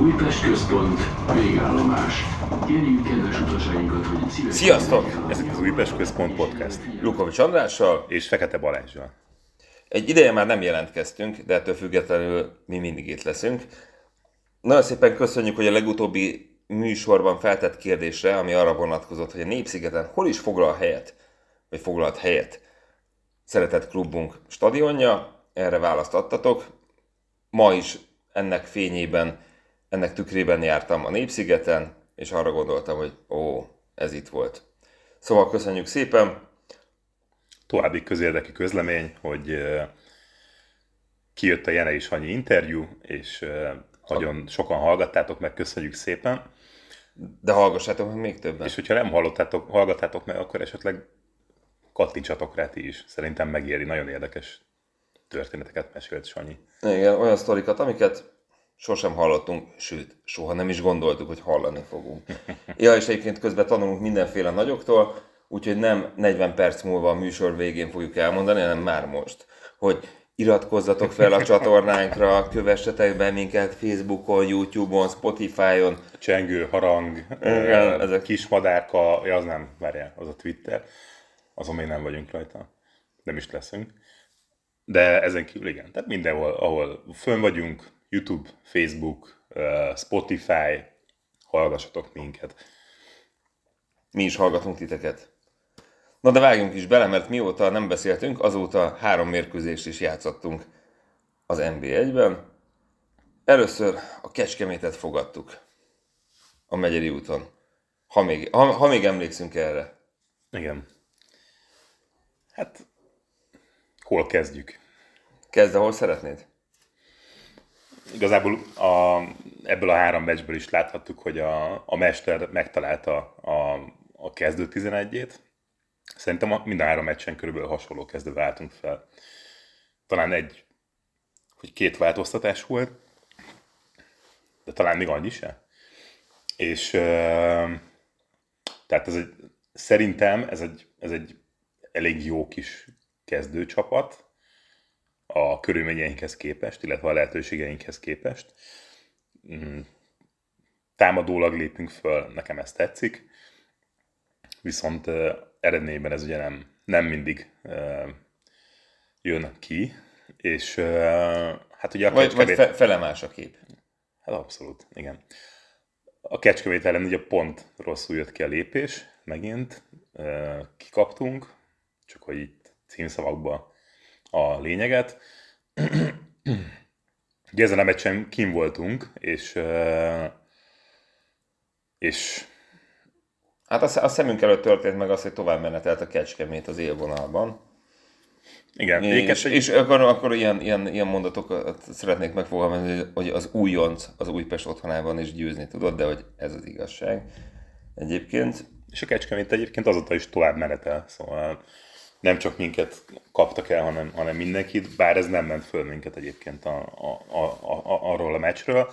Újpest-Központ, végállomás. Kérjük kedves utasainkat, hogy szívesen... Sziasztok! Ez az Újpest-Központ podcast. Lukács Andrással és Fekete Balázsral. Egy ideje már nem jelentkeztünk, de ettől függetlenül mi mindig itt leszünk. Nagyon szépen köszönjük, hogy a legutóbbi műsorban feltett kérdésre, ami arra vonatkozott, hogy a Népszigeten hol is foglalt helyet szeretett klubunk stadionja, erre választ adtatok. Ma is ennek fényében, ennek tükrében jártam a Népszigeten, és arra gondoltam, hogy ez itt volt. Szóval köszönjük szépen! További közérdekű közlemény, hogy kijött a Jenei Sanyi interjú, és nagyon sokan hallgattátok meg, köszönjük szépen. De hallgassátok meg még többen. És hogyha nem hallgattátok meg, akkor esetleg kattintsatok rá ti is. Szerintem megéri, nagyon érdekes történeteket mesélt Sanyi. Igen, olyan sztorikat, amiket sosem hallottunk, sőt, soha nem is gondoltuk, hogy hallani fogunk. Ja, és egyébként közben tanulunk mindenféle nagyoktól, úgyhogy nem 40 perc múlva a műsor végén fogjuk elmondani, hanem már most, hogy iratkozzatok fel a csatornánkra, kövessetek be minket Facebookon, YouTube-on, Spotify-on. Csengő, harang, ezek... kismadárka, ja, az nem, várjál, az a Twitter, azon még nem vagyunk rajta, nem is leszünk. De ezen kívül igen, tehát mindenhol, ahol fönn vagyunk, YouTube, Facebook, Spotify, hallgassatok minket. Mi is hallgatunk titeket. Na de vágjunk is bele, mert mióta nem beszéltünk, azóta 3 mérkőzést is játszottunk az NB I-ben. Először a Kecskemétet fogadtuk a Megyeri úton, ha még emlékszünk erre. Igen. Hát, hol kezdjük? Kezd, ahol szeretnéd. Igazából ebből a 3 meccsből is láthattuk, hogy a mester megtalálta a kezdő 11-ét. Szerintem mind a 3 meccsen körülbelül hasonló kezdővel álltunk fel. Talán két változtatás volt, de talán még annyi se. És tehát ez egy elég jó kis kezdőcsapat a körülményeinkhez képest, illetve a lehetőségeinkhez képest. Támadólag lépünk föl, nekem ez tetszik, viszont eredményben ez ugye nem mindig jön ki, és hát ugye a Kecskemét... Vagy felemás a kép. Hát abszolút, igen. A Kecskemét ellen ugye pont rosszul jött ki a lépés, megint kikaptunk, csak hogy itt címszavakba a lényeget. Ugye ezen a meccsen kim voltunk, és hát a szemünk előtt történt meg az, hogy tovább menetelt a Kecskemét az élvonalban. Igen. És akkor ilyen mondatokat szeretnék megfogalmazni, hogy az újonc az Újpest otthonában is győzni tudott, de hogy ez az igazság egyébként. És a Kecskemét egyébként azóta is tovább menetel, szóval nem csak minket kaptak el, hanem mindenkit, bár ez nem ment föl minket egyébként arról a meccsről,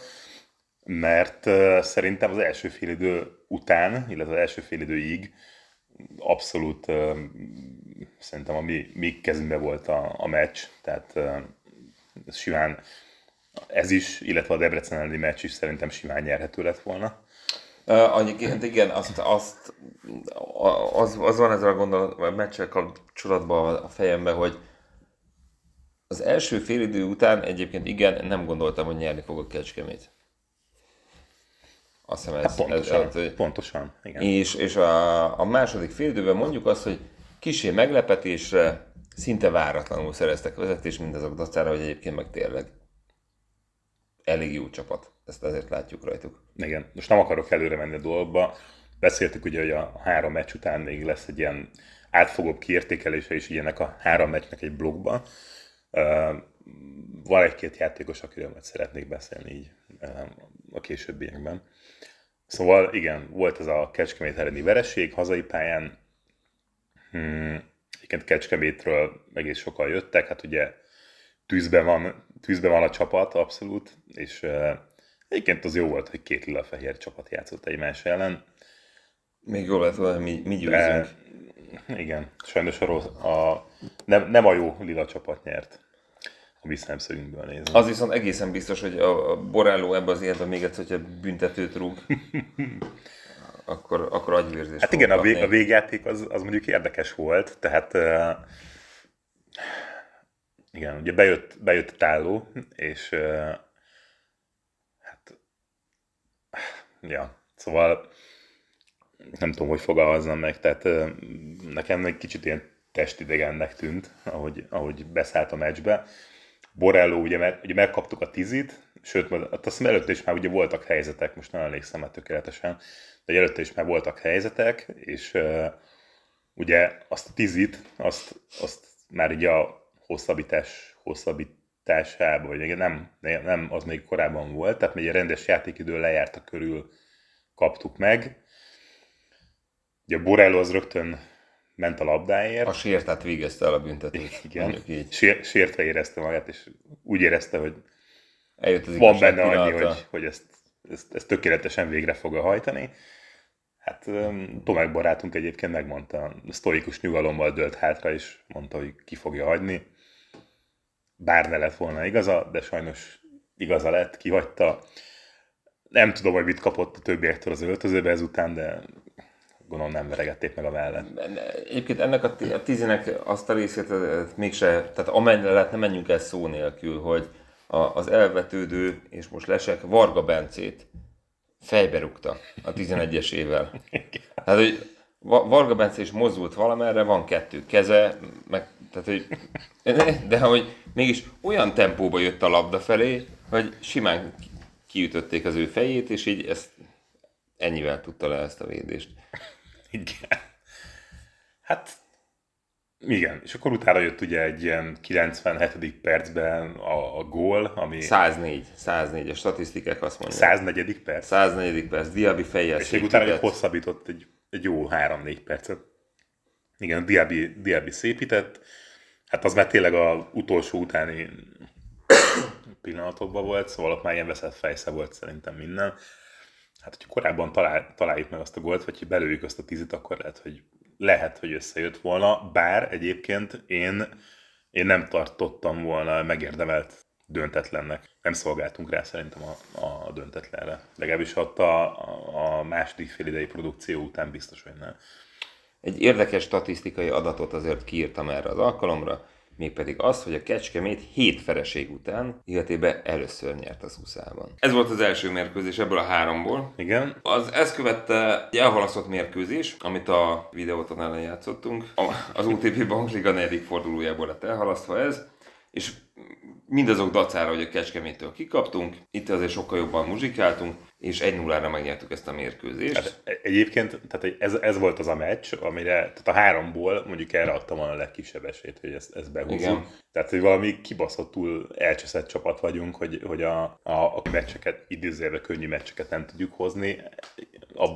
mert szerintem az első félidő után, illetve az első félidőig abszolút szerintem a mi kezünkben volt a meccs, tehát simán ez is, illetve a Debrecen elleni meccs is szerintem simán nyerhető lett volna. Igen, az van ezzel a gondolat, a meccsel kapcsolatban a fejemben, hogy az első félidő után egyébként igen, nem gondoltam, hogy nyerni fog a Kecskemét. Azt hiszem, pontosan, igen. És a második félidőben mondjuk azt, hogy kissé meglepetésre szinte váratlanul szereztek vezetést mindazok dacára, hogy egyébként meg tényleg elég jó csapat. Ezt azért látjuk rajtuk. Igen, most nem akarok előre menni a dolgokba. Beszéltük ugye, hogy a 3 meccs után még lesz egy ilyen átfogóbb kiértékelése is ennek a 3 meccsnek egy blogban. Van 1-2 játékos, akiről majd szeretnék beszélni így a későbbiekben. Szóval igen, volt ez a Kecskemét elleni vereség hazai pályán. Egyébként Kecskemétről egész sokan jöttek, hát ugye tűzben van a csapat, abszolút, és egyébként az jó volt, hogy 2 lila-fehér csapat játszott egymás ellen. Még jól lett volna, mi győzünk. Igen, sajnos nem a jó lila csapat nyert visszhemszögünkből nézni. Az viszont egészen biztos, hogy a Borrelló ebbe az életben még egyszer, hogyha büntetőt rúg, akkor agyvérzés. Hát igen, a végjáték az mondjuk érdekes volt, tehát igen, ugye bejött Táló, és hát ja, szóval nem tudom, hogy fogalmazzam meg, tehát nekem egy kicsit ilyen testidegennek tűnt, ahogy beszállt a meccsbe. Borrelló, ugye megkaptuk a 10-it, sőt, azt hiszem előtte is már ugye voltak helyzetek, most nem emlékszem már tökéletesen, de előtte is már voltak helyzetek, és ugye azt a 10-it, azt már ugye a hosszabbításába, vagy nem, az még korábban volt, tehát még egy rendes játékidő lejárta körül kaptuk meg. Ugye a Borrelló az rögtön ment a labdáért. A sértát végezte el a büntetést. Igen, sértve érezte magát, és úgy érezte, hogy van benne annyi, hogy ezt tökéletesen végre fogja hajtani. Hát Tomek barátunk egyébként megmondta, sztoikus nyugalommal dőlt hátra, és mondta, hogy ki fogja hagyni. Bár ne lett volna igaza, de sajnos igaza lett, kihagyta. Nem tudom, hogy mit kapott a többiektől az öltözőbe ezután, de gondolom nem veregették meg a vállát. Egyébként ennek a tízinek azt a részét mégse, tehát amennyire lehet, nem menjünk el szó nélkül, hogy az elvetődő, és most lesek, Varga Bencét fejbe rúgta a 11-esével. Tehát, hogy Varga Bence is mozdult valamerre, van kettő keze, meg, tehát, hogy, de hogy mégis olyan tempóba jött a labda felé, hogy simán kiütötték az ő fejét, és így ezt ennyivel tudta le ezt a védést. Igen. Hát igen, és akkor utána jött ugye egy ilyen 97. percben a gól, ami... 104 a statisztikák azt mondják. 104. perc? 104. perc, Diaby fejjel és szépített. És utána hosszabbított egy jó 3-4 percet. Igen, Diaby szépített, hát az már tényleg az utolsó utáni pillanatokban volt, szóval ott már ilyen veszett fejsze volt szerintem minden. Hát, hogyha korábban találjuk meg azt a gólt, vagy ha belőjük azt a 10-it, akkor lehet, hogy összejött volna, bár egyébként én nem tartottam volna megérdemelt döntetlennek. Nem szolgáltunk rá szerintem a döntetlenre. Legalábbis ott a második félidei produkció után biztos, hogy nem. Egy érdekes statisztikai adatot azért kiírtam erre az alkalomra, mégpedig az, hogy a Kecskemét 7 vereség után életében először nyert az USZ-ban. Ez volt az első mérkőzés ebből a 3-ból. Igen. Ezt követte egy elhalasztott mérkőzés, amit a Videoton ellen játszottunk. Az OTP Bank Liga 4. fordulójából lett elhalasztva ez, és mindazok dacára, hogy a Kecskeméttől kikaptunk, itt azért sokkal jobban muzsikáltunk, és 1-0-ra megnyertük ezt a mérkőzést. Hát egyébként tehát ez volt az a meccs, amire tehát a 3-ból mondjuk erre adtam a legkisebb esélyt, hogy ezt behúzzuk. Tehát, hogy valami kibaszottul elcseszett csapat vagyunk, hogy a meccseket, idézőjelben könnyű meccseket nem tudjuk hozni.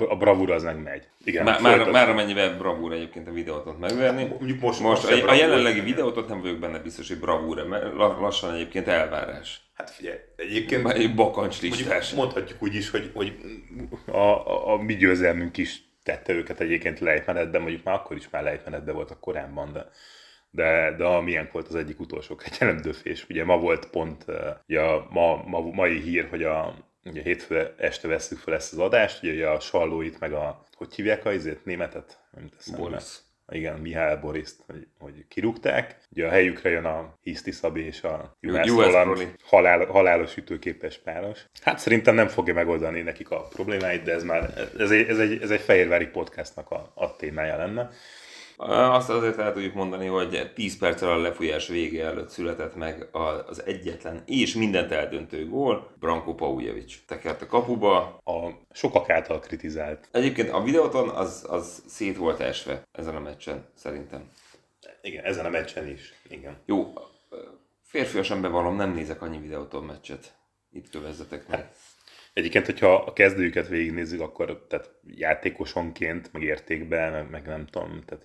A bravúra az meg megy. Igen, már amennyiben bravúra egyébként a Videótot megverni. Mondjuk most a jelenlegi Videótot nem vagyok benne biztos, hogy bravúra, mert lassan egyébként elvárás. Hát figyelj, egyébként egy bakancslistás. Mondhatjuk úgy is, hogy a mi győzelmünk is tette őket egyébként lejtmenetben, mondjuk már akkor is már lejtmenetben voltak korábban, de milyen volt az egyik utolsó kegyelemdöfés. Ugye ma volt pont, ugye a mai hír, hogy ugye hétfő este vesszük fel ezt az adást, ugye a Sallóit, meg hogy hívják azért németet? Boris. Igen, Mihály Boriszt, hogy kirúgták. Ugye a helyükre jön a Hiszti Szabi és a Jonas Holland halálos ütőképes páros. Hát szerintem nem fogja megoldani nekik a problémáit, de ez már ez egy fehérvári podcastnak a témája lenne. Azt azért el tudjuk mondani, hogy 10 perccel a lefújás vége előtt született meg az egyetlen és mindent eldöntő gól, Branko Pauljević tekert a kapuba. A sokak által kritizált. Egyébként a Videóton az szét volt esve ezen a meccsen, szerintem. Igen, ezen a meccsen is. Igen. Jó, férfiasan bevallom, nem nézek annyi Videóton meccset. Itt kövezzetek meg. Hát. Egyébként, hogyha a kezdőjüket végignézzük, akkor tehát játékosonként, meg értékben, meg nem tudom, tehát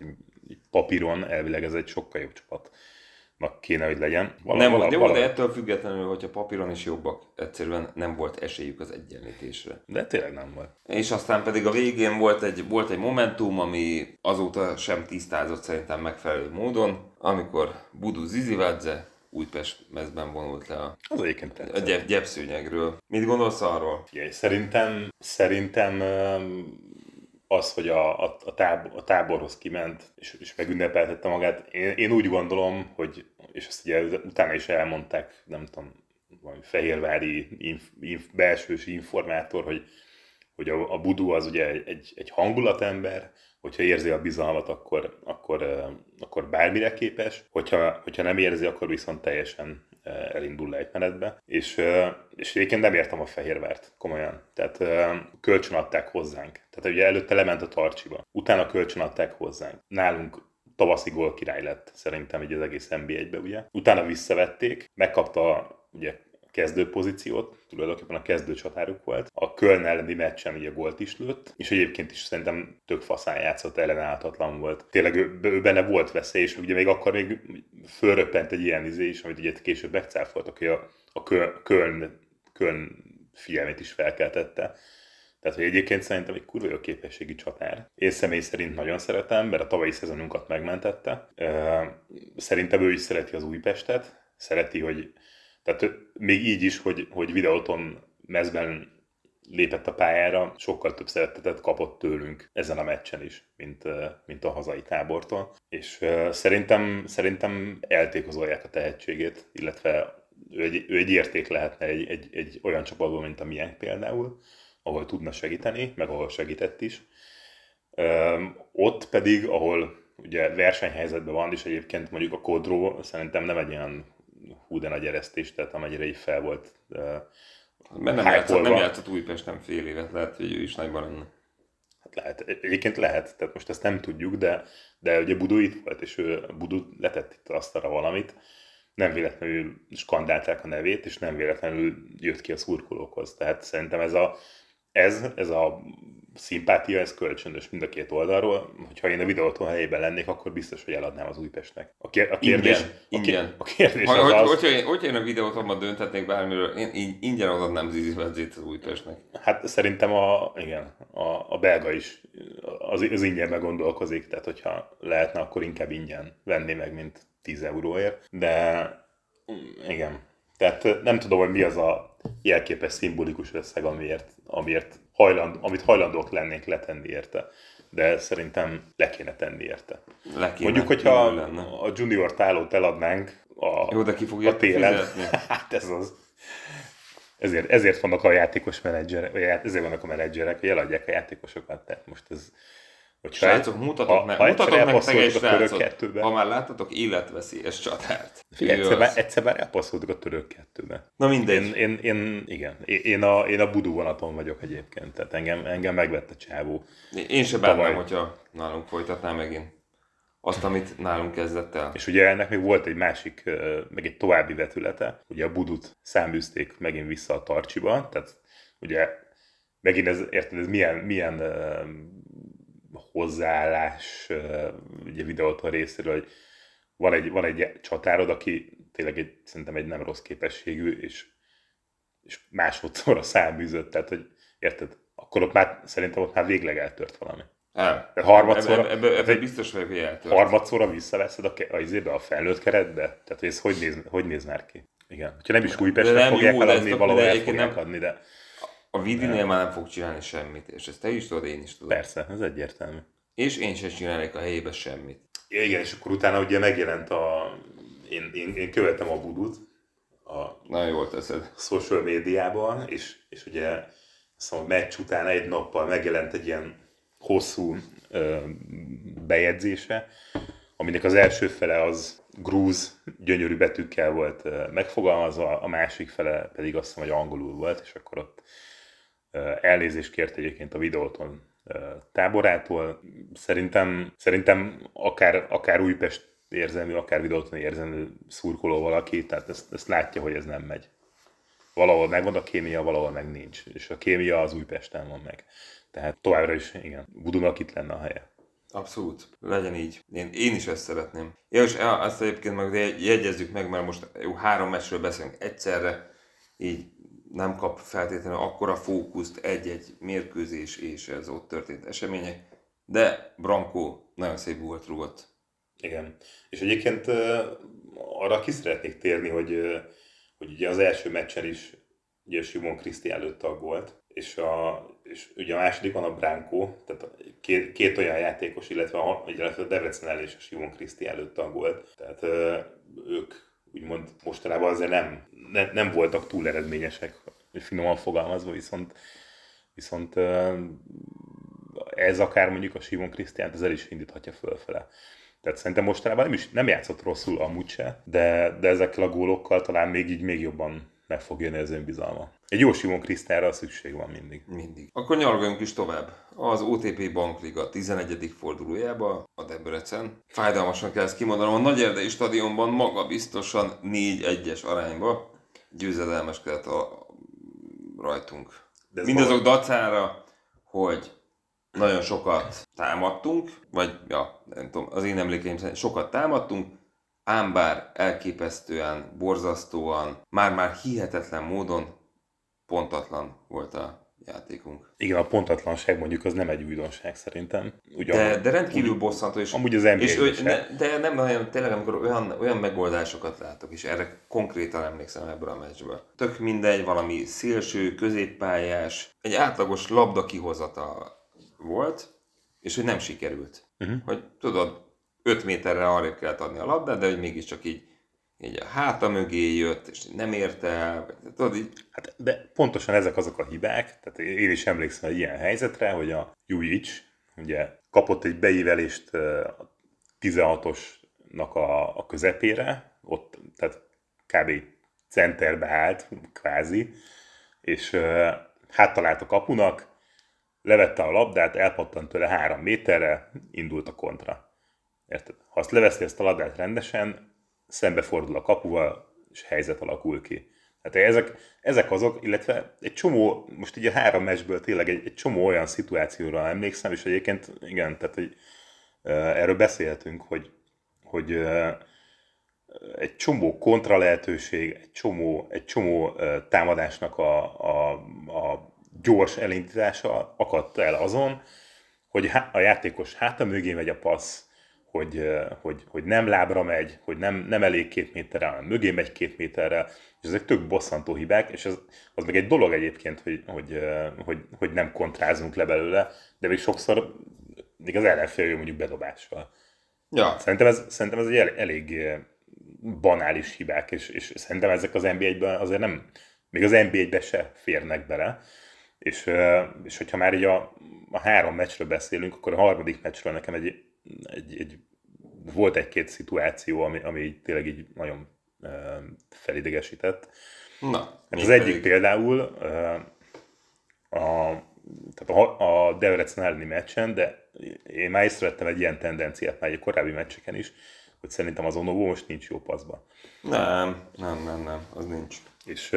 papíron elvileg ez egy sokkal jobb csapatnak kéne, hogy legyen. De ettől függetlenül, hogyha papíron is jobbak, egyszerűen nem volt esélyük az egyenlítésre. De tényleg nem volt. És aztán pedig a végén volt egy momentum, ami azóta sem tisztázott szerintem megfelelő módon, amikor Budu Zivzivadze Újpest-Mezben vonult le az egyébként a gyepszőnyegről. Mit gondolsz arról? Igen, szerintem az, hogy a táborhoz kiment, és megünnepeltette magát, én úgy gondolom, hogy, és ezt ugye utána is elmondták, nem tudom, valami fehérvári belsős informátor, hogy a Budu az ugye egy hangulatember, hogyha érzi a bizalmat, akkor bármire képes, hogyha nem érzi, akkor viszont teljesen elindul lejtmenetbe. És egyébként nem értem a Fehérvárt, komolyan. Tehát kölcsönadták hozzánk. Tehát ugye előtte lement a Tarcsiba, utána kölcsönadták hozzánk. Nálunk tavaszi gólkirály lett, szerintem így az egész NB I-ben ugye. Utána visszavették, megkapta ugye kezdő pozíciót, tulajdonképpen a kezdő csatáruk volt. A Köln elleni meccsen ugye gólt is lőtt, és egyébként is szerintem tök faszán játszott, ellenállhatatlan volt. Tényleg ő benne volt veszély, és ugye még akkor még fölröppent egy ilyen izé is, amit ugye később megcáfoltak, hogy a Köln figyelmét is felkeltette. Tehát, hogy egyébként szerintem egy kurva jó képességi csatár. Én személy szerint nagyon szeretem, mert a tavalyi szezonunkat megmentette. Szerintem ő is szereti az Újpestet, szereti, hogy tehát még így is, hogy Videoton Mezben lépett a pályára, sokkal több szeretetet kapott tőlünk ezen a meccsen is, mint a hazai tábortól. És szerintem eltékozolják a tehetségét, illetve ő egy érték lehetne egy olyan csapatból, mint a miénk például, ahol tudna segíteni, meg ahol segített is. Ott pedig, ahol ugye versenyhelyzetben van, és egyébként mondjuk a Kodró szerintem nem egy ilyen hú de nagy eresztés, tehát amelyre így fel volt nem játszott Újpesten fél évet, lehet, hogy ő is nagyban lenne. Hát lehet, egyébként lehet, tehát most ezt nem tudjuk, de ugye Budu itt volt, és Budu letett itt asztalra valamit, nem véletlenül skandálták a nevét, és nem véletlenül jött ki a szurkolókhoz. Tehát szerintem ez a szimpátia, ez kölcsönös mind a két oldalról. Hogyha én a Videoton helyében lennék, akkor biztos, hogy eladnám az Újpestnek. A kérdés az az... Hogyha én a Videotonban dönthetnék bármiről, én ingyen adnám Zivzivadzét az Újpestnek. Hát szerintem a belga is az ingyenben gondolkozik, tehát hogyha lehetne, akkor inkább ingyen venné meg, mint 10 euróért. De igen, tehát nem tudom, hogy mi az a jelképes, szimbolikus összeg, amit hajlandók lennénk letenni érte, de szerintem le kéne tenni érte. Mondjuk, hogyha a junior Tálót eladnánk a télen, hát ez az. Ezért vannak a menedzserek, hogy eladják a játékosokat, tehát most ez... Srácok, mutatok meg szeges srácot, ha már láttatok életveszélyes csatárt. Egyszer már elpasszoltuk a török kettőbe. Na mindegy. Én a Budu vonaton vagyok egyébként, tehát engem megvett a csávó. Én se bánnám, hogyha nálunk folytatná megint azt, amit nálunk kezdett el. És ugye ennek még volt egy másik, meg egy további vetülete, ugye a Budut száműzték megint vissza a Tarcsiba, tehát ugye megint ez, érted, ez milyen hozzáállás ugye Videoton részéről, hogy van egy csatárod, aki tényleg szerintem egy nem rossz képességű, és másodszorra száműzött, tehát hogy érted, akkor ott már végleg eltört valami. Ebben biztos vagyok, hogy eltört. Harmadszorra visszaveszed a felnőtt keretbe? Tehát ez hogy néz már ki? Igen. Ha nem is Újpestnek fogják eladni, valahol el fogják adni, de... A Vidinél már nem fog csinálni semmit, és ezt te is tudod, én is tudom. Persze, ez egyértelmű. És én sem csinálnék a helyébe semmit. Igen, és akkor utána ugye megjelent Én követem a Budut. Nagyon jól teszed. Social médiában, és ugye szóval meccs után egy nappal megjelent egy ilyen hosszú bejegyzése, aminek az első fele az grúz gyönyörű betűkkel volt megfogalmazva, a másik fele pedig azt hiszem, hogy angolul volt, és akkor ott elnézést kért egyébként a Videoton táborától. Szerintem akár Újpest érzelmű, akár Videoton érzelmű szurkoló valaki, tehát ezt látja, hogy ez nem megy. Valahol megvan a kémia, valahol meg nincs. És a kémia az Újpesten van meg. Tehát továbbra is, igen, Budunak itt lenne a helye. Abszolút. Legyen így. Én is ezt szeretném. Ja, és azt egyébként meg jegyezzük meg, mert most jó, 3 meccsről beszélünk egyszerre, így nem kap feltétlenül akkora fókuszt egy-egy mérkőzés és az ott történt események, de Branko nagyon szép gólt rúgott. Igen. És egyébként arra ki szeretnék térni, hogy ugye az első meccsen is ugye Simon Krisztián lőtte a gólt, és ugye a másodikon a Branko, tehát két olyan játékos, illetve a Debrecen ellen is a Simon Krisztián lőtte a gólt. Tehát ők úgymond mostanában azért nem voltak túl eredményesek, finoman fogalmazva, viszont ez akár mondjuk a Simon Krisztiánt el is indíthatja fölfele. Tehát szerintem mostanában nem játszott rosszul amúgy se, de ezekkel a gólokkal talán még jobban meg fog jönni az önbizalma. Egy jó Simon Krisztiánra szükség van mindig. Mindig. Akkor nyargaljunk is tovább. Az OTP Bank Liga 11. fordulójába a Debrecen. Fájdalmasan kell ezt kimondanom, a Nagyerdei Stadionban magabiztosan 4-1-es arányba győzedelmeskedett a rajtunk. Mindazok dacára, hogy nagyon sokat támadtunk, az én emlékeim szerint sokat támadtunk, ám bár elképesztően, borzasztóan, már-már hihetetlen módon pontatlan volt a játékunk. Igen, a pontatlanság mondjuk az nem egy újdonság szerintem. Ugyan, de rendkívül bosszantó, és amúgy az NBA-ben de nem nagyon, tényleg amikor olyan megoldásokat látok, és erre konkrétan emlékszem ebből a meccsből. Tök mindegy, valami szélső, középpályás, egy átlagos labda kihozata volt, és hogy nem sikerült. Uh-huh. Hogy tudod, 5 méterre arrébb kellett adni a labdát, de hogy mégiscsak így a háta mögé jött, és nem érte el, tudod így. Hát, de pontosan ezek azok a hibák, tehát én is emlékszem egy ilyen helyzetre, hogy a Djuric ugye kapott egy beívelést a 16-osnak a közepére, ott, tehát kb. Centerbe állt, kvázi, és háttalált a kapunak, levette a labdát, elpattant tőle 3 méterre, indult a kontra. Érted? Ha azt leveszi ezt a labdát rendesen, szembefordul a kapuval, és helyzet alakul ki. Tehát ezek azok, illetve egy csomó, most így a 3 meccsből tényleg egy csomó olyan szituációra emlékszem, és egyébként igen, tehát hogy, erről beszélhetünk, hogy egy csomó kontra lehetőség, egy csomó támadásnak a gyors elindítása akadt el azon, hogy a játékos háta mögé megy a passz, hogy nem lábra megy, hogy nem elég 2 méterrel, hanem mögé megy 2 méterrel, és ezek tök bosszantó hibák, és ez, az meg egy dolog egyébként, hogy nem kontrázunk le belőle, de még sokszor még az ellenfél jön mondjuk bedobással. Ja. Szerintem ez egy elég banális hibák, és szerintem ezek az NB I-ben azért nem, még az NB I-ben se férnek bele, és hogyha már így a 3 meccsről beszélünk, akkor a 3. meccsről nekem volt 1-2 szituáció, ami tényleg így nagyon felidegesített. Na, hát az egyik például a Debrecen elleni meccsen, de én már észrevettem egy ilyen tendenciát már egy korábbi meccseken is, hogy szerintem az Onovo most nincs jó paszba. Nem, az nincs. És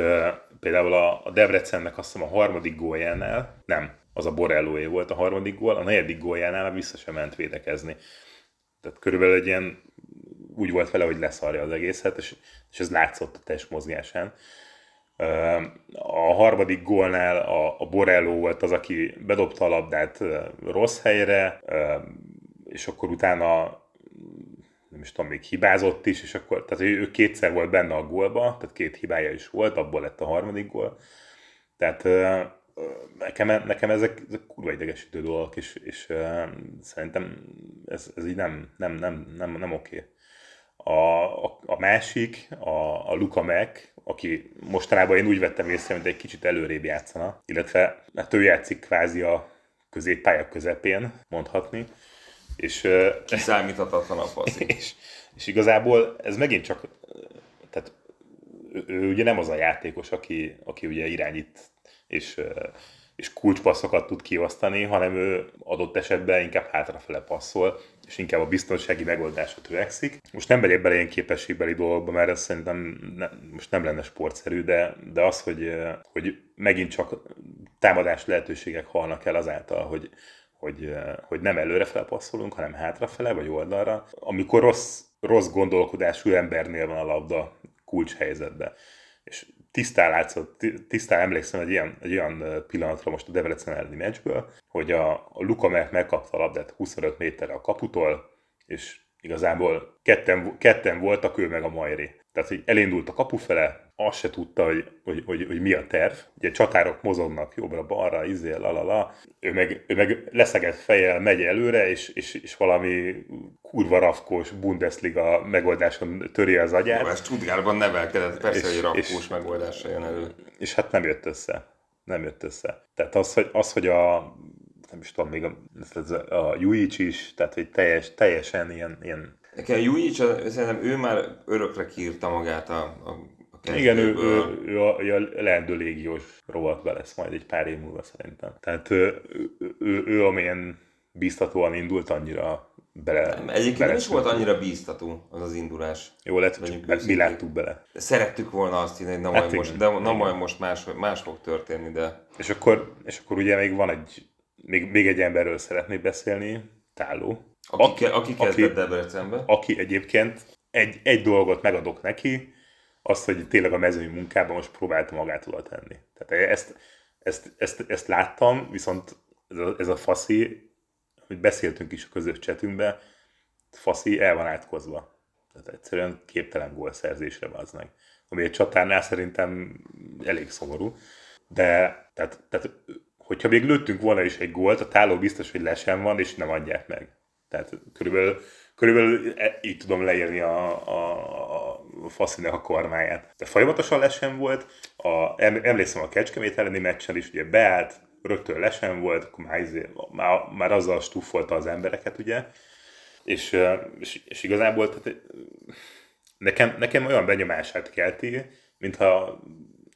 például a Debrecennek azt hiszem a 3. góljánál, az a Borellóé volt a 3. gól, a 4. góljánál már vissza sem ment védekezni. Tehát körülbelül egy ilyen, úgy volt vele, hogy leszarja az egészet, és ez látszott a testmozgásán. A 3. gólnál a Borelló volt az, aki bedobta a labdát rossz helyre, és akkor utána nem is tudom, még hibázott is, és akkor, tehát ő kétszer volt benne a gólba, tehát 2 hibája is volt, abból lett a 3. gól. Tehát nekem ezek kurva idegesítő dolgok, és szerintem ez így nem oké. A másik, a Luca Mac, aki mostanában én úgy vettem észre, mint egy kicsit előrébb játszana, illetve hát ő játszik kvázi a középpálya közepén, mondhatni. Kiszámíthatatlan a passz. És igazából ez megint csak, tehát ő ugye nem az a játékos, aki ugye irányít, és kulcspasszokat tud kiosztani, hanem ő adott esetben inkább hátrafele passzol, és inkább a biztonsági megoldásra törekszik. Most nem megyek bele ilyen képességbeli dolgokba, mert ez szerintem most nem lenne sportszerű, de az, hogy megint csak támadás lehetőségek halnak el azáltal, hogy nem előrefele passzolunk, hanem hátrafele vagy oldalra, amikor rossz gondolkodású embernél van a labda kulcshelyzetben. És tisztán emlékszem egy olyan pillanatra most a Debrecen elleni meccsből, hogy a Luca Mac megkapta a labdát 25 méterre a kaputól, és Igazából ketten voltak, ő meg a Majri. Tehát, hogy elindult a kapu fele, azt se tudta, hogy mi a terv. Ugye csatárok mozognak jobbra-balra, lalala. Ő meg leszegett fejjel megy előre, és valami kurva rafkós Bundesliga megoldáson töri az agyát. Jó, ez Stuttgartban nevelkedett, persze, hogy rafkós megoldásra jön elő. És hát nem jött össze. Tehát az, hogy a... nem is tudom, még a Djuric is, tehát hogy teljesen ilyen... Nekem Djuric, szerintem ő már örökre kiírta magát a kezdőből. Igen, ő a leendő légiós rovatba lesz majd egy pár év múlva szerintem. Tehát ő amilyen biztatóan indult, annyira bele... Egyébként nem is volt annyira biztató az indulás. Jó, lehet, hogy mi láttuk bele. Szerettük volna azt hinni, hogy na majd most más fog történni, de... És akkor ugye még van egy... Még egy emberről szeretnék beszélni, Táló. Aki kezdett Debrecenbe. Aki egyébként egy dolgot megadok neki, azt, hogy tényleg a mezői munkában most próbálta magát oda tenni. Tehát ezt láttam, viszont ez a faszi, hogy beszéltünk is a közös csetünkben, faszi el van átkozva. Tehát egyszerűen képtelen gólszerzésre van az meg. Ami egy csatárnál szerintem elég szomorú. De tehát hogyha még lőttünk volna is egy gólt, a Táló biztos, hogy lesen van, és nem adják meg. Tehát körülbelül így tudom leírni a faszinek a kormáját. De folyamatosan lesen volt, emlékszem a Kecskemét elleni meccsen is, ugye beállt, rögtön lesen volt, akkor már azzal stuffolta az embereket, ugye. És igazából tehát, nekem olyan benyomását kelti, mintha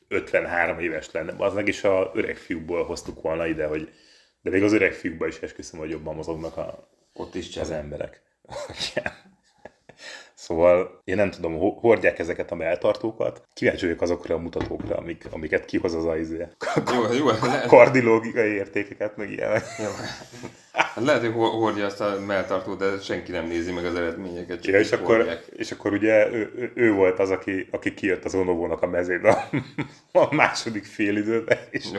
53 éves lenne. Az meg is az öreg fiúkból hoztuk volna ide, hogy de még az öreg fiúkban is esküszöm, hogy jobban mozognak ott is az emberek. Szóval én nem tudom, hordják ezeket a melltartókat. Kíváncsi vagyok azokra a mutatókra, amiket kihoz az kardilógiai értékeket, meg ilyenek. Lehet, hogy hordja azt a melltartót, de senki nem nézi meg az eredményeket. Ja, és akkor ugye ő volt az, aki kijött az Onovónak a mezén a második fél időben, és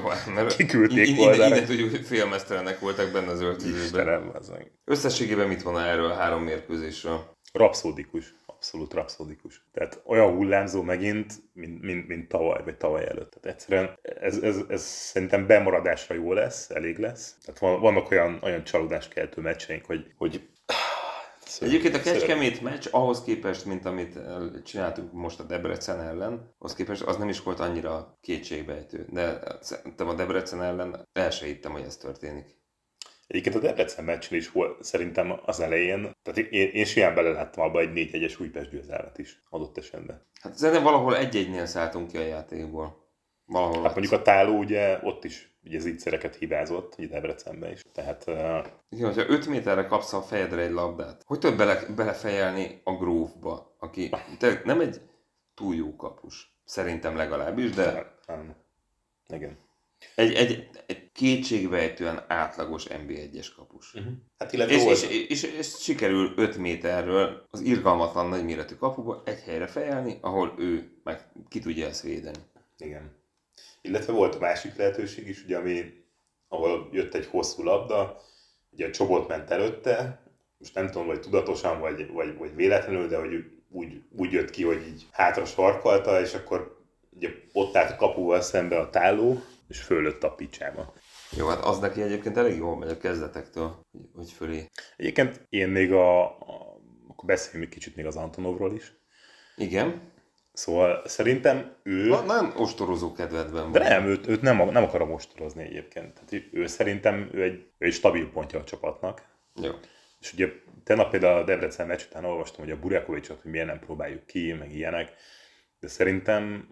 kiküldték oldalra. Innen félmeztelenek voltak benne az öltözőben. Összességében mit van erről a három mérkőzésről? Rapszódikus, abszolút rapszódikus. Tehát olyan hullámzó megint, mint tavaly, vagy tavaly előtt. Tehát egyszerűen ez szerintem bemaradásra jó lesz, elég lesz. Tehát vannak olyan csalódáskeltő meccseink, hogy egyébként a Kecskemét meccs ahhoz képest, mint amit csináltuk most a Debrecen ellen, ahhoz képest az nem is volt annyira kétségbejtő. De szerintem a Debrecen ellen el se hittem, hogy ez történik. Egyébként a Debrecen meccsen is volt szerintem az elején, tehát én simán beleláttam abba egy 4-1-es Újpest győzelmet is adott esetben. Hát szerintem valahol 1-1-nél szálltunk ki a játékból. Valahol hát mondjuk a Táló ugye ott is ugye zicsereket hibázott, ugye Debrecenben is, tehát... Igen, hogyha 5 méterre kapsz a fejedre egy labdát, hogy tudod belefejelni a grófba, aki nem egy túl jó kapus, szerintem legalábbis, de... Igen. Egy kétségbeejtően átlagos NB I-es kapus. Uh-huh. Hát és sikerül 5 méterről az irgalmatlan nagyméretű kapuba egy helyre fejelni, ahol ő meg ki tudja ezt védeni. Igen. Illetve volt a másik lehetőség is, ugye, ahol jött egy hosszú labda, ugye a Csobot ment előtte, most nem tudom, vagy tudatosan, vagy véletlenül, de hogy úgy jött ki, hogy így hátra sarkalta, és akkor ugye, ott állt a kapuval szembe a Táló, és fölött a picsába. Jó, hát az neki egyébként elég jól megy a kezdetektől, hogy fölé. Egyébként én még akkor beszéljünk egy kicsit még az Antonovról is. Igen. Szóval szerintem ő... Nagyon ostorozó kedvedben van. De nem, őt nem akarom ostorozni egyébként. Tehát ő szerintem ő egy stabil pontja a csapatnak. Jó. És ugye tegnap például a Debrecen meccs után olvastam, hogy a Burjákovicsot, hogy miért nem próbáljuk ki, meg ilyenek. De szerintem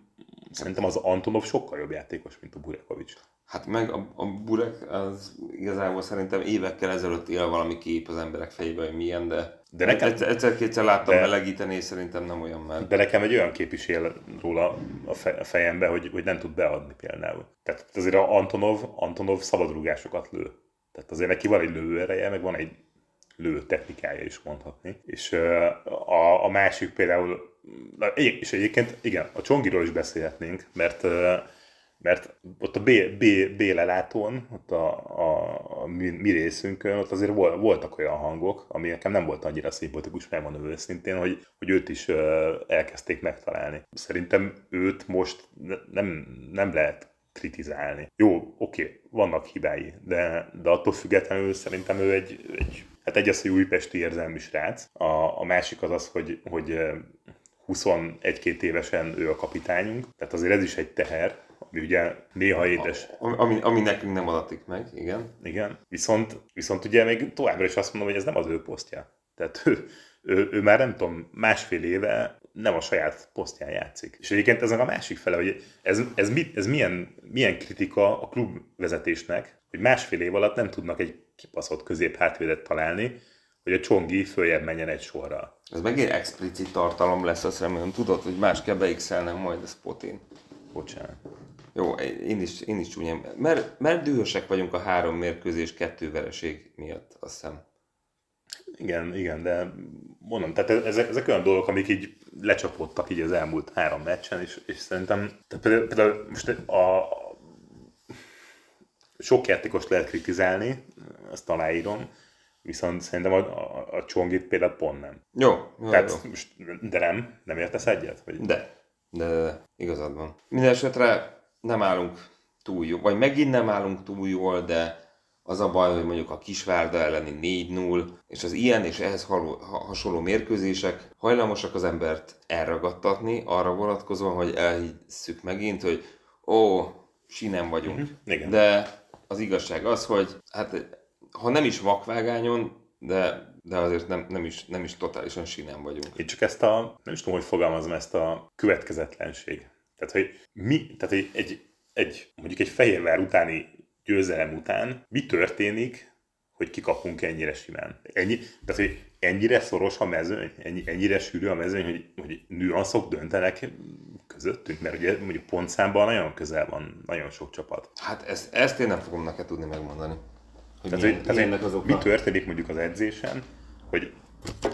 az Antonov sokkal jobb játékos, mint a Burjákovics. Hát meg a Burek az igazából szerintem évekkel ezelőtt él valami kép az emberek fejében, hogy milyen, de nekem, egyszer-kétszer láttam melegíteni, és szerintem nem olyan már. De nekem egy olyan kép is él róla a fejembe, hogy nem tud beadni például. Tehát azért a Antonov szabadrúgásokat lő. Tehát azért neki van egy lőereje, meg van egy lő technikája is mondhatni. És a másik például, és egyébként igen, a Csongiról is beszélhetnénk, mert Mert ott a B lelátón, ott a mi részünkön, ott azért voltak olyan hangok, ami nekem nem volt annyira szimpatikus, megmondom őszintén, hogy őt is elkezdték megtalálni. Szerintem őt most nem lehet kritizálni. Jó, oké, vannak hibái, de attól függetlenül szerintem ő egy az, hogy újpesti érzelmű srác, a másik az az, hogy 21-22 évesen ő a kapitányunk, tehát azért ez is egy teher, ami ugye néha édes. Ami nekünk nem adatik meg, igen. Igen, viszont ugye még továbbra is azt mondom, hogy ez nem az ő posztja. Tehát ő már nem tudom, másfél éve nem a saját posztján játszik. És egyébként ez a másik fele, hogy ez milyen kritika a klubvezetésnek, hogy másfél év alatt nem tudnak egy kipaszott középhátvédet találni, hogy a csongi följebb menjen egy sorral. Ez megint explicit tartalom lesz, azt remélem, tudod, hogy más kell beixelnem majd a spotin. Bocsánat. Jó, én is csúnyám. Mert dühösek vagyunk a 3 mérkőzés 2 vereség miatt, azt hiszem. Igen, de mondom, tehát ezek olyan dolgok, amik így lecsapódtak így az elmúlt 3 meccsen, és szerintem például most sok játékost lehet kritizálni, ezt aláírom, viszont szerintem a Csongit például pont nem. Jó. Tehát most, de nem értesz egyet? Vagy? De igazad van. Mindenesetre nem állunk túl jól, vagy megint nem állunk túl jól, de az a baj, hogy mondjuk a Kisvárda elleni 4-0, és az ilyen és ehhez hasonló mérkőzések hajlamosak az embert elragadtatni, arra vonatkozóan, hogy elhisszük megint, hogy sínen vagyunk. Igen. De az igazság az, hogy hát ha nem is vakvágányon, de azért nem is totálisan sínen vagyunk. Én csak ezt nem is tudom, hogy fogalmazom, ezt a következetlenség. Tehát, hogy mondjuk egy Fehérvár utáni győzelem után mi történik, hogy kikapunk ennyire simán? Tehát, hogy ennyire szoros a mezőny, ennyire sűrű a mezőny, hogy nüanszok döntenek közöttünk, mert ugye mondjuk pontszámban nagyon közel van nagyon sok csapat. Hát ezt én nem fogom neked tudni megmondani. Hogy mi történik mondjuk az edzésen, hogy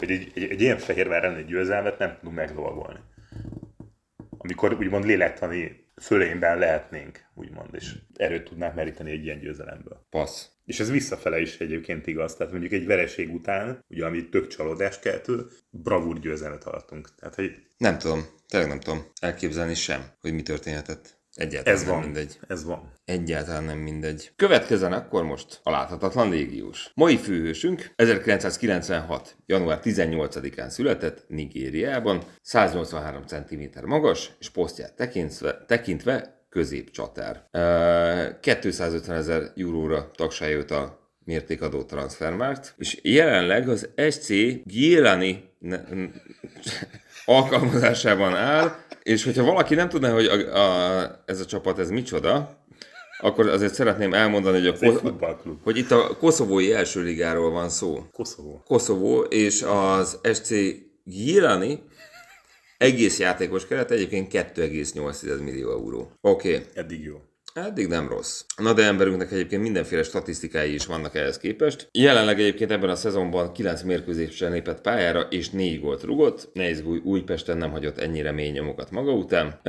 egy ilyen Fehérvár elleni győzelmet nem tudunk megdolgolni. Amikor úgymond lélektani fölényben lehetnénk, úgymond, és erőt tudnánk meríteni egy ilyen győzelemből. Passz. És ez visszafele is egyébként igaz, tehát mondjuk egy vereség után, ugye ami tök csalódás keltő, bravúr győzelmet adtunk. Tehát, hogy... Nem tudom, tényleg nem tudom elképzelni sem, hogy mi történhetett. Egyáltalán ez nem van. Mindegy. Ez van. Egyáltalán nem mindegy. Következzen akkor most a láthatatlan légiós. Mai főhősünk 1996. január 18-án született Nigériában, 183 cm magas, és posztját tekintve középcsatár. 250 000 euróra tagságot a mértékadó transfermárt, és jelenleg az SC Gjilani alkalmazásában áll, és hogyha valaki nem tudná, hogy ez a csapat ez micsoda, akkor azért szeretném elmondani, hogy, hogy itt a koszovói első ligáról van szó. Koszovó, és az SC Gjilani egész játékos keret egyébként 2,8 millió euró. Oké. Eddig jó. Eddig nem rossz. Na de emberünknek egyébként mindenféle statisztikái is vannak ehhez képest. Jelenleg egyébként ebben a szezonban 9 mérkőzésen lépett pályára, és 4 gólt rugott. Újpesten nem hagyott ennyire mély nyomokat maga után.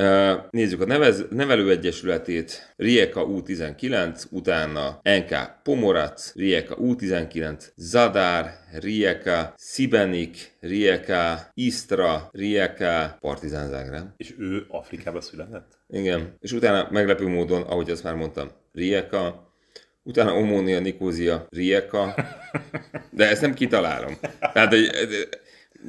Nézzük a nevelőegyesületét. Rijeka U19, utána NK Pomorac, Rijeka U19, Zadar, Rijeka, Szibenik, Rijeka, Istra, Rijeka, Partizán Zágráb. És ő Afrikába született? Igen. És utána meglepő módon, ahogy azt már mondtam, Rijeka, utána Omónia, Nikózia, Rijeka, de ezt nem kitalálom. Tehát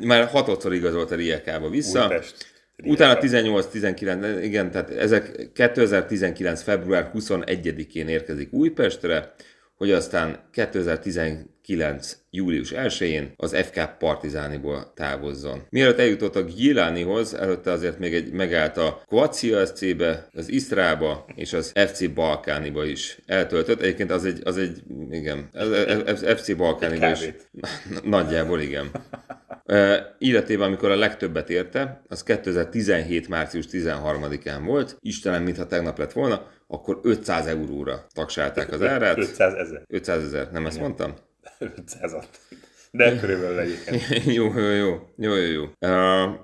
már 6-szor igazolt a Rijekába vissza. Újpest. Utána 18-19, igen, tehát ezek 2019. február 21-én érkezik Újpestre, hogy aztán 2019. július 1-én az FK Partizániból távozzon. Mielőtt eljutott a Gjilanihoz, előtte azért még megállt a Kvacia SC-be, az Istrába és az FC Balkániba is eltöltött. Egyébként igen, az FC Balkániba is. Nagyjából igen. Életében, amikor a legtöbbet érte, az 2017. március 13-án volt, Istenem, mintha tegnap lett volna, akkor 500 euróra taksálták az árát. 500 ezer, nem ezt mondtam? 500-at. De körülbelül egyébként. Jó.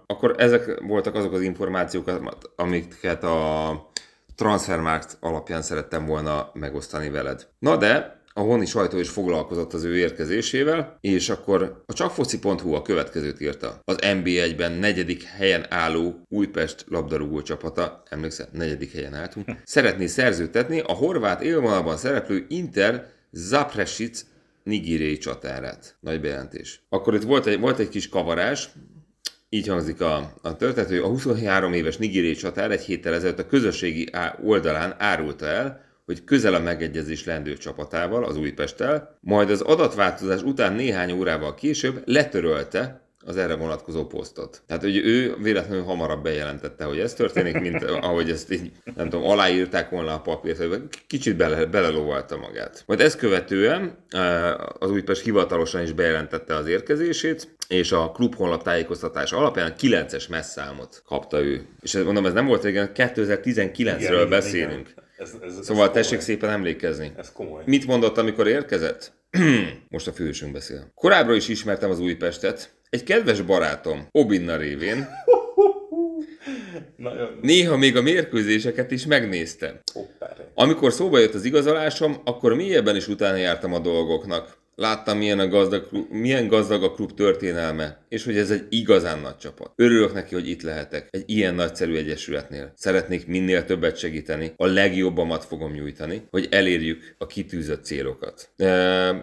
Akkor ezek voltak azok az információk, amiket a Transfermarkt alapján szerettem volna megosztani veled. Na de a honi sajtó is foglalkozott az ő érkezésével, és akkor a csakfoci.hu a következőt írta. Az NB I-ben 4. helyen álló Újpest labdarúgó csapata, emlékszel, 4. helyen álltunk, szeretné szerződtetni a horvát élvonalban szereplő Inter Zapresic nigériai csatárát. Nagy bejelentés. Akkor itt volt egy kis kavarás. Így hangzik a történet, hogy a 23 éves nigériai csatár egy héttel ezelőtt a közösségi oldalán árulta el, hogy közel a megegyezés lendő csapatával, az Újpesttel, majd az adatváltozás után néhány órával később letörölte az erre vonatkozó posztot. Tehát, hogy ő véletlenül hamarabb bejelentette, hogy ez történik, mint ahogy ezt így, nem tudom, aláírták volna a papírt, hogy kicsit belelóvalta magát. Majd ezt követően az Újpest hivatalosan is bejelentette az érkezését, és a klub honlap tájékoztatása alapján 9-es messzámot kapta ő. És mondom, ez nem volt régen, 2019-ről beszélünk. Igen. Szóval tessék szépen emlékezni. Ez komoly. Mit mondott, amikor érkezett? Most a fősünk beszél. Korábbra is ismertem az Újpestet. Egy kedves barátom, Obinna révén. Néha még a mérkőzéseket is megnéztem. Amikor szóba jött az igazolásom, akkor mélyebben is utána jártam a dolgoknak. Láttam, milyen gazdag a klub történelme, és hogy ez egy igazán nagy csapat. Örülök neki, hogy itt lehetek, egy ilyen nagyszerű egyesületnél. Szeretnék minél többet segíteni, a legjobbamat fogom nyújtani, hogy elérjük a kitűzött célokat.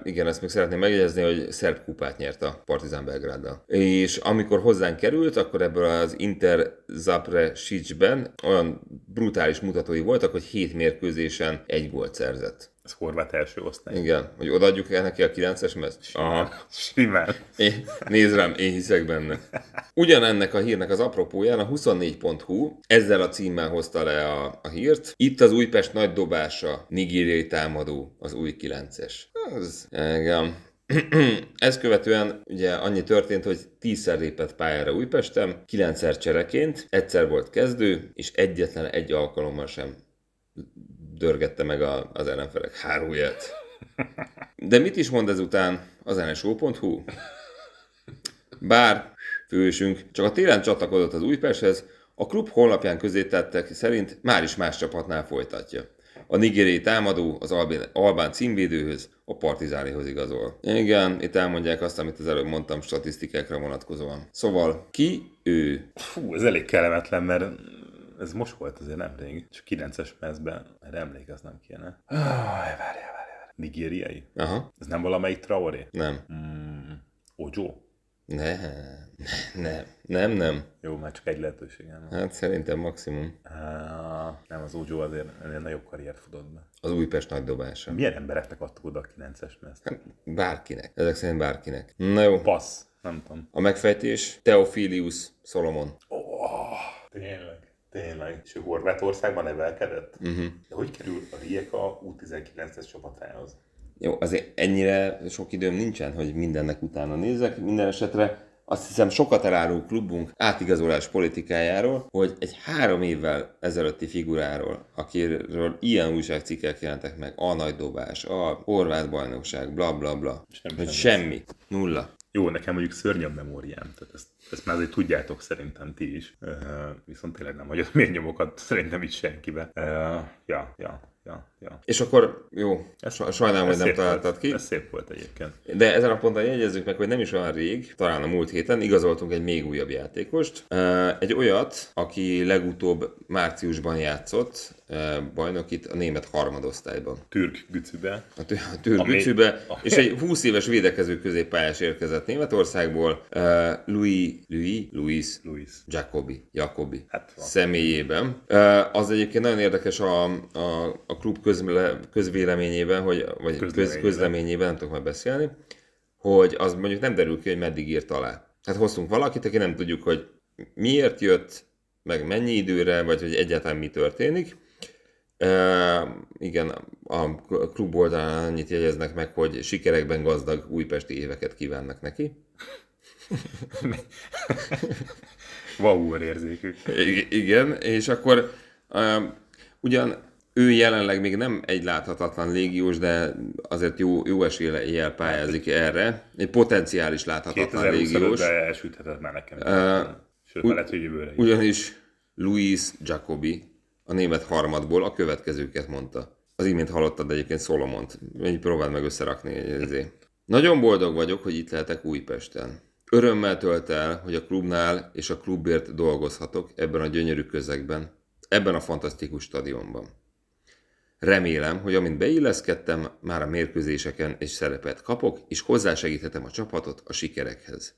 Igen, ezt még szeretném megjegyezni, hogy szerb kupát nyert a Partizán Belgráddal. És amikor hozzánk került, akkor ebből az Inter Zapresicsben olyan brutális mutatói voltak, hogy 7 mérkőzésen 1 gólt szerzett. Ez horvát első osztály. Igen, hogy odaadjuk el neki a 9-es mezt? Aha. Simán. Nézd rám, én hiszek benne. Ugyanennek a hírnek az apropóján a 24.hu ezzel a címmel hozta le a hírt. Itt az Újpest nagy dobása, nigériai támadó, az új 9-es. Ez, igen. Ezt követően ugye annyi történt, hogy 10-szer lépett pályára Újpesten, 9-szer csereként, egyszer volt kezdő, és egyetlen egy alkalommal sem dörgette meg az ellenfelek hárulját. De mit is mond ezután az nso.hu? Bár fősünk csak a télen csatlakozott az Újpesthez, a klub honlapján közzétettek szerint már is más csapatnál folytatja. A nigériai támadó az albán címvédőhöz, a Partizánihoz igazol. Igen, itt elmondják azt, amit az előbb mondtam statisztikákra vonatkozóan. Szóval ki ő? Fú, ez elég kellemetlen, mert ez most volt azért nemrég, csak 9-es mezben, erre emlékeznem kéne. Várjál. Nigériai? Aha. Ez nem valamelyik Traoré? Nem. Ojo? Nem. Jó, már csak egy lehetőségem. Hát szerintem maximum. Nem, az Ojo azért nagyobb karriert futott be. Az Újpest nagy dobása. Milyen embereknek adtuk oda a 9-es mezt? Hát, bárkinek. Ezek szerint bárkinek. Na jó. Passz. Nem tudom. A megfejtés Theophilius Solomon. Tényleg. És ő Horvátországban nevelkedett? De hogy kerül a Rijeka U19-es csapatához? Jó, azért ennyire sok időm nincsen, hogy mindennek utána nézek. Minden esetre azt hiszem sokat elárul klubunk átigazolás politikájáról, hogy egy 3 évvel ezelőtti figuráról, akiről ilyen újságcikkek jelentek meg, a nagy dobás, a horvát bajnokság, bla. Semmi. Nulla. Jó, nekem mondjuk szörny a memóriám, tehát ezt már azért tudjátok szerintem ti is, viszont tényleg nem hagyott mérnyomokat szerintem itt senkibe. Ja. És akkor, jó, sajnálom, hogy nem találtad ki. Ez szép volt egyébként. De ezen a ponton jegyezzük meg, hogy nem is olyan rég, talán a múlt héten igazoltunk egy még újabb játékost. Egy olyat, aki legutóbb márciusban játszott bajnokit a német harmadosztályban. Türk Gücübe. A Türk Gücübe, és egy 20 éves védekező középpályás érkezett Németországból, Louis Jacobi. Hát, személyében. Az egyébként nagyon érdekes a klub közvéleményében, vagy közleményében, nem tudok már beszélni, hogy az mondjuk nem derül ki, hogy meddig írt alá. Hát hoztunk valakit, aki nem tudjuk, hogy miért jött, meg mennyi időre, vagy hogy egyáltalán mi történik. Igen, a klub oldalán annyit jegyeznek meg, hogy sikerekben gazdag újpesti éveket kívánnak neki. Vahúr érzékük. Igen, és akkor ugyan ő jelenleg még nem egy láthatatlan légiós, de azért jó eséllyel pályázik erre. Egy potenciális láthatatlan légiós. 2025-ben elsütheted már nekem. Sőt, lehet, hogy jövőre. Ugyanis Louis Jacobi A német harmadból a következőket mondta. Az imént hallottad egyébként Szolomont. Így próbáld meg összerakni ezért. Nagyon boldog vagyok, hogy itt lehetek Újpesten. Örömmel tölt el, hogy a klubnál és a klubért dolgozhatok ebben a gyönyörű közegben, ebben a fantasztikus stadionban. Remélem, hogy amint beilleszkedtem, már a mérkőzéseken egy szerepet kapok, és hozzásegíthetem a csapatot a sikerekhez.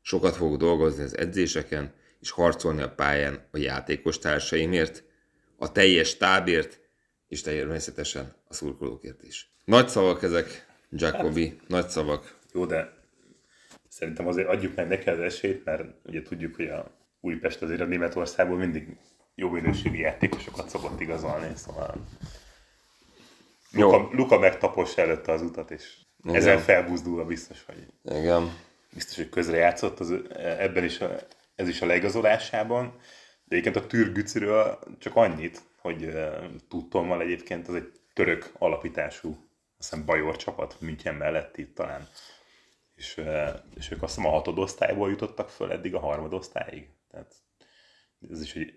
Sokat fogok dolgozni az edzéseken, és harcolni a pályán a játékos társaimért, a teljes tábért, és természetesen a szurkolókért is. Nagy szavak ezek, Jacobi, hát, nagy szavak. Jó, de szerintem azért adjuk meg neki az esélyt, mert ugye tudjuk, hogy a Újpest azért a Németországból mindig jó minőségű játékosokat szokott igazolni, szóval Luca megtapossa előtte az utat, és igen, ezzel felbuzdulva biztos, hogy igen, biztos, hogy közrejátszott az, ebben is, ez is a leigazolásában. De egyébként a Türk Gücüről csak annyit, hogy tudtommal egyébként az egy török alapítású, azt hiszem bajor csapat München mellett itt talán. És ők azt hiszem a hatodosztályból jutottak föl eddig a harmadosztályig. Tehát ez is egy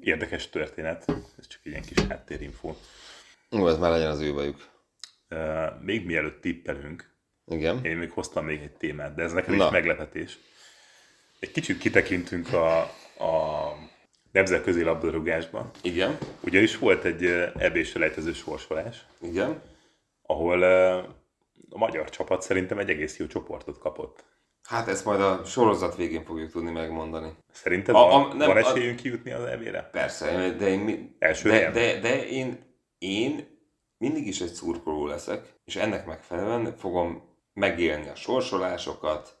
érdekes történet, ez csak egy ilyen kis háttérinfó. Ó, ez már legyen az ő bajuk. Még mielőtt tippelünk, igen, én még hoztam még egy témát, de ez nekem is meglepetés. Egy kicsit kitekintünk a nemzetközi labdarúgásban. Igen. Ugyanis volt egy EB selejtező sorsolás. Igen. Ahol a magyar csapat szerintem egy egész jó csoportot kapott. Hát ezt majd a sorozat végén fogjuk tudni megmondani. Szerinted van esélyünk kijutni az EB-re? Persze, de én, én mindig is egy szurkoló leszek, és ennek megfelelően fogom megélni a sorsolásokat,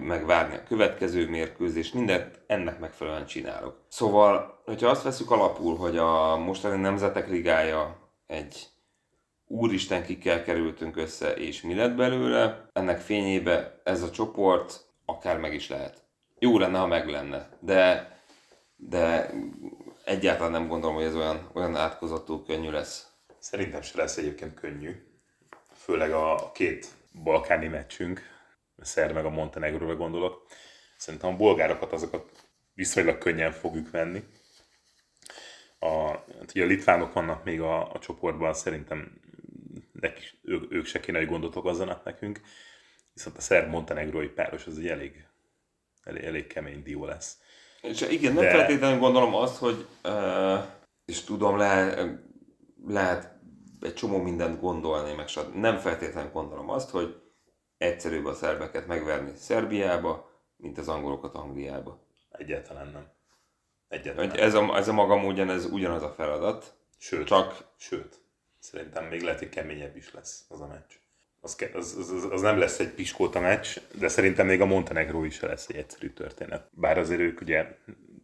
megvárni a következő mérkőzést, mindent ennek megfelelően csinálok. Szóval, hogyha azt veszük alapul, hogy a mostani Nemzetek Ligája egy úristen kikkel kerültünk össze, és mi lett belőle, ennek fényébe ez a csoport akár meg is lehet. Jó lenne, ha meg lenne, de egyáltalán nem gondolom, hogy ez olyan átkozottul könnyű lesz. Szerintem se lesz egyébként könnyű. Főleg a két balkáni meccsünk, a szerb meg a Montenegróra gondolok. Szerintem a bolgárokat azokat viszonylag könnyen fogjuk venni. Ugye a litvánok vannak még a csoportban, szerintem ők se kéne, hogy gondot okozzanak nekünk, viszont a szerb-montenegrói páros az egy elég kemény dió lesz. És igen, nem feltétlenül gondolom azt, hogy és tudom, lehet egy csomó mindent gondolni, meg nem feltétlenül gondolom azt, hogy egyszerűbb a szerbeket megverni Szerbiába, mint az angolokat Angliába. Egyáltalán nem. Ez a maga módján ez ugyanaz a feladat. Sőt, szerintem még lehet, hogy keményebb is lesz az a meccs. Az nem lesz egy piskóta meccs, de szerintem még a Montenegró is lesz egy egyszerű történet. Bár azért ők ugye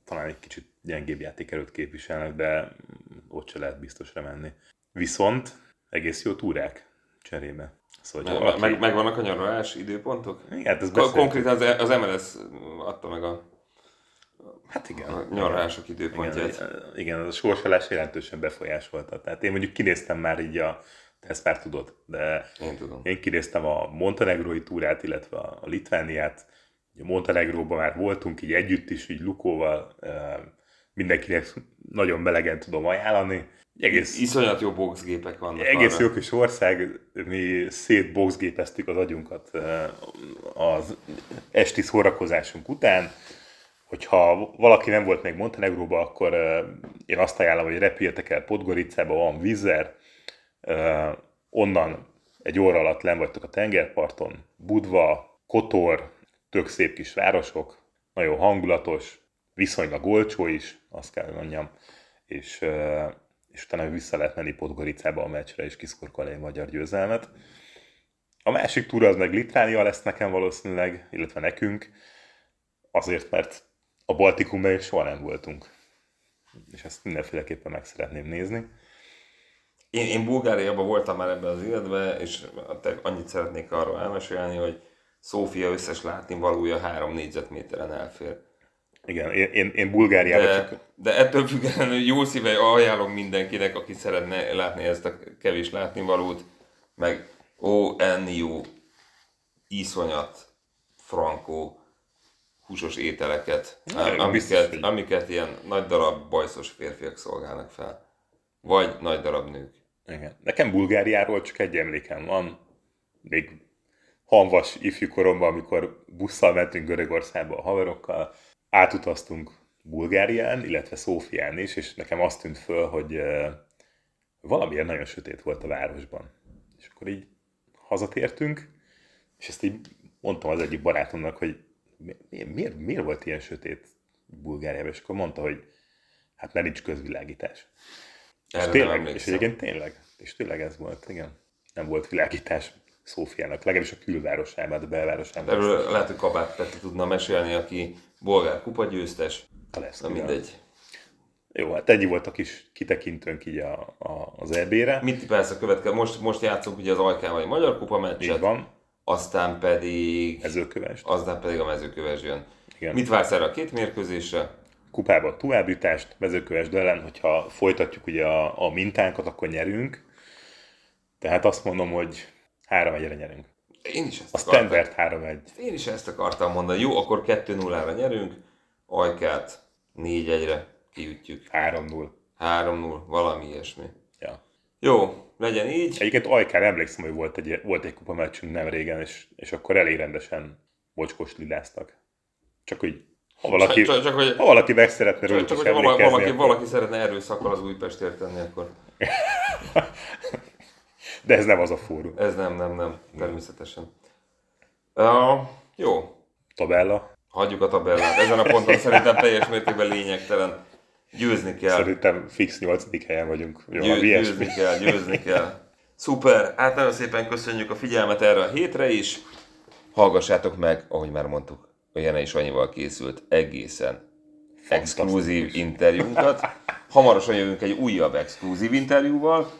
talán egy kicsit gyengébb játékerőt képviselnek, de ott se lehet biztosra menni. Viszont egész jó túrák cserébe. Szóval, megvannak a nyaralás időpontok? Igen, hát konkrétan az MLS adta meg a... Hát igen. A nyaralások időpontját. Igen, az a sorsolás jelentősen befolyásolta. Tehát én mondjuk kinéztem már így ezt már tudod, de én tudom. Én kinéztem a montenegrói túrát, illetve a Litvániát. A Montenegróban már voltunk így együtt is, így Lukóval. Mindenkinek nagyon melegen tudom ajánlani. Iszonyat jó boxgépek vannak. Egész arra. Jó kis ország, mi szétboxgépeztük az agyunkat az esti szórakozásunk után. Hogyha valaki nem volt még Montenegróban, akkor én azt ajánlom, hogy repüljetek el Podgoricába, van vízer, onnan egy óra alatt lenn vagytok a tengerparton, Budva, Kotor, tök szép kis városok, nagyon hangulatos, viszonylag olcsó is, azt kell mondjam, és utána vissza lehet menni Podgoricába a meccsre, és kiszkorkolni a magyar győzelmet. A másik túra az meg Litvánia lesz nekem valószínűleg, illetve nekünk, azért, mert a Baltikumban még soha nem voltunk. És ezt mindenféleképpen meg szeretném nézni. Én Bulgáriában voltam már ebben az életben, és annyit szeretnék arról elmesélni, hogy Szófia összes látnivalója 3 négyzetméteren elfér. Igen, én Bulgáriában de ettől függetlenül jó szívvel ajánlom mindenkinek, aki szeretne látni ezt a kevés látnivalót, meg enni jó, iszonyat, frankó, húsos ételeket, amiket ilyen nagy darab bajszos férfiak szolgálnak fel. vagy nagy darab nők. Igen. Nekem Bulgáriáról csak egy emlékem van. Még hamvas ifjú koromban, amikor busszal mentünk Görögországba a haverokkal, átutaztunk Bulgárián, illetve Szófián is, és nekem azt tűnt föl, hogy valamiért nagyon sötét volt a városban. És akkor így hazatértünk, és ezt így mondtam az egyik barátomnak, hogy miért volt ilyen sötét Bulgáriában, és akkor mondta, hogy hát mert nincs közvilágítás. És tényleg, és egyébként tényleg ez volt, igen. Nem volt világítás Szófiának, legalábbis a külvárosában, a belvárosában. Erről lehet, hogy Kabát Peti tudna mesélni, aki bolgár kupagyőztes. Na mindegy. Jó, hát ennyi volt a kis kitekintőnk így az EB-re. Mit tippelsz a következő? Most játszunk ugye az Ajkával Magyar Kupa meccset. Így van. Aztán pedig a Mezőkövesd jön. Igen. Mit vársz erre a két mérkőzésre? Kupába továbbjutást, Mezőkövesd ellen, hogyha folytatjuk ugye a mintánkat, akkor nyerünk. Tehát azt mondom, hogy 3-1-re nyerünk. Én is ezt akartam. A standard 3-1. Én is ezt akartam mondani. Jó, akkor 2-0-ra nyerünk, Ajkát 4-1-re kiütjük. 3-0. 3-0, valami ilyesmi. Ja. Jó, legyen így. Egyébként Ajkára emlékszem, hogy volt egy kupameccsünk nem régen, és akkor elég rendesen bocskost liláztak. Csak úgy, ha valaki meg szeretne róluk is emlékezni. Valaki szeretne erőszakkal az Újpestért tenni, akkor... De ez nem az a fórum. Ez nem, természetesen. Jó. Tabella. Hagyjuk a tabellát. Ezen a ponton szerintem teljes mértékben lényegtelen. Győzni kell. Szerintem fix 8. helyen vagyunk. Jó, győzni kell. Szuper, hát nagyon szépen köszönjük a figyelmet erre a hétre is. Hallgassátok meg, ahogy már mondtuk, a Jenei Sanyival készült egészen exkluzív interjúnkat. Hamarosan jövünk egy újabb exkluzív interjúval.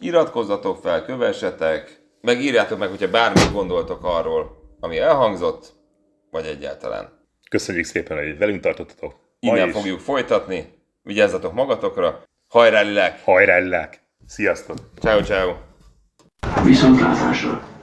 Iratkozzatok fel, kövessetek, meg írjátok meg, hogyha bármit gondoltok arról, ami elhangzott, vagy egyáltalán. Köszönjük szépen, hogy velünk tartottatok. Innen fogjuk folytatni, vigyázzatok magatokra. Hajrá Lilák! Hajrá Lilák! Sziasztok! Ciao ciao. Viszontlátásra!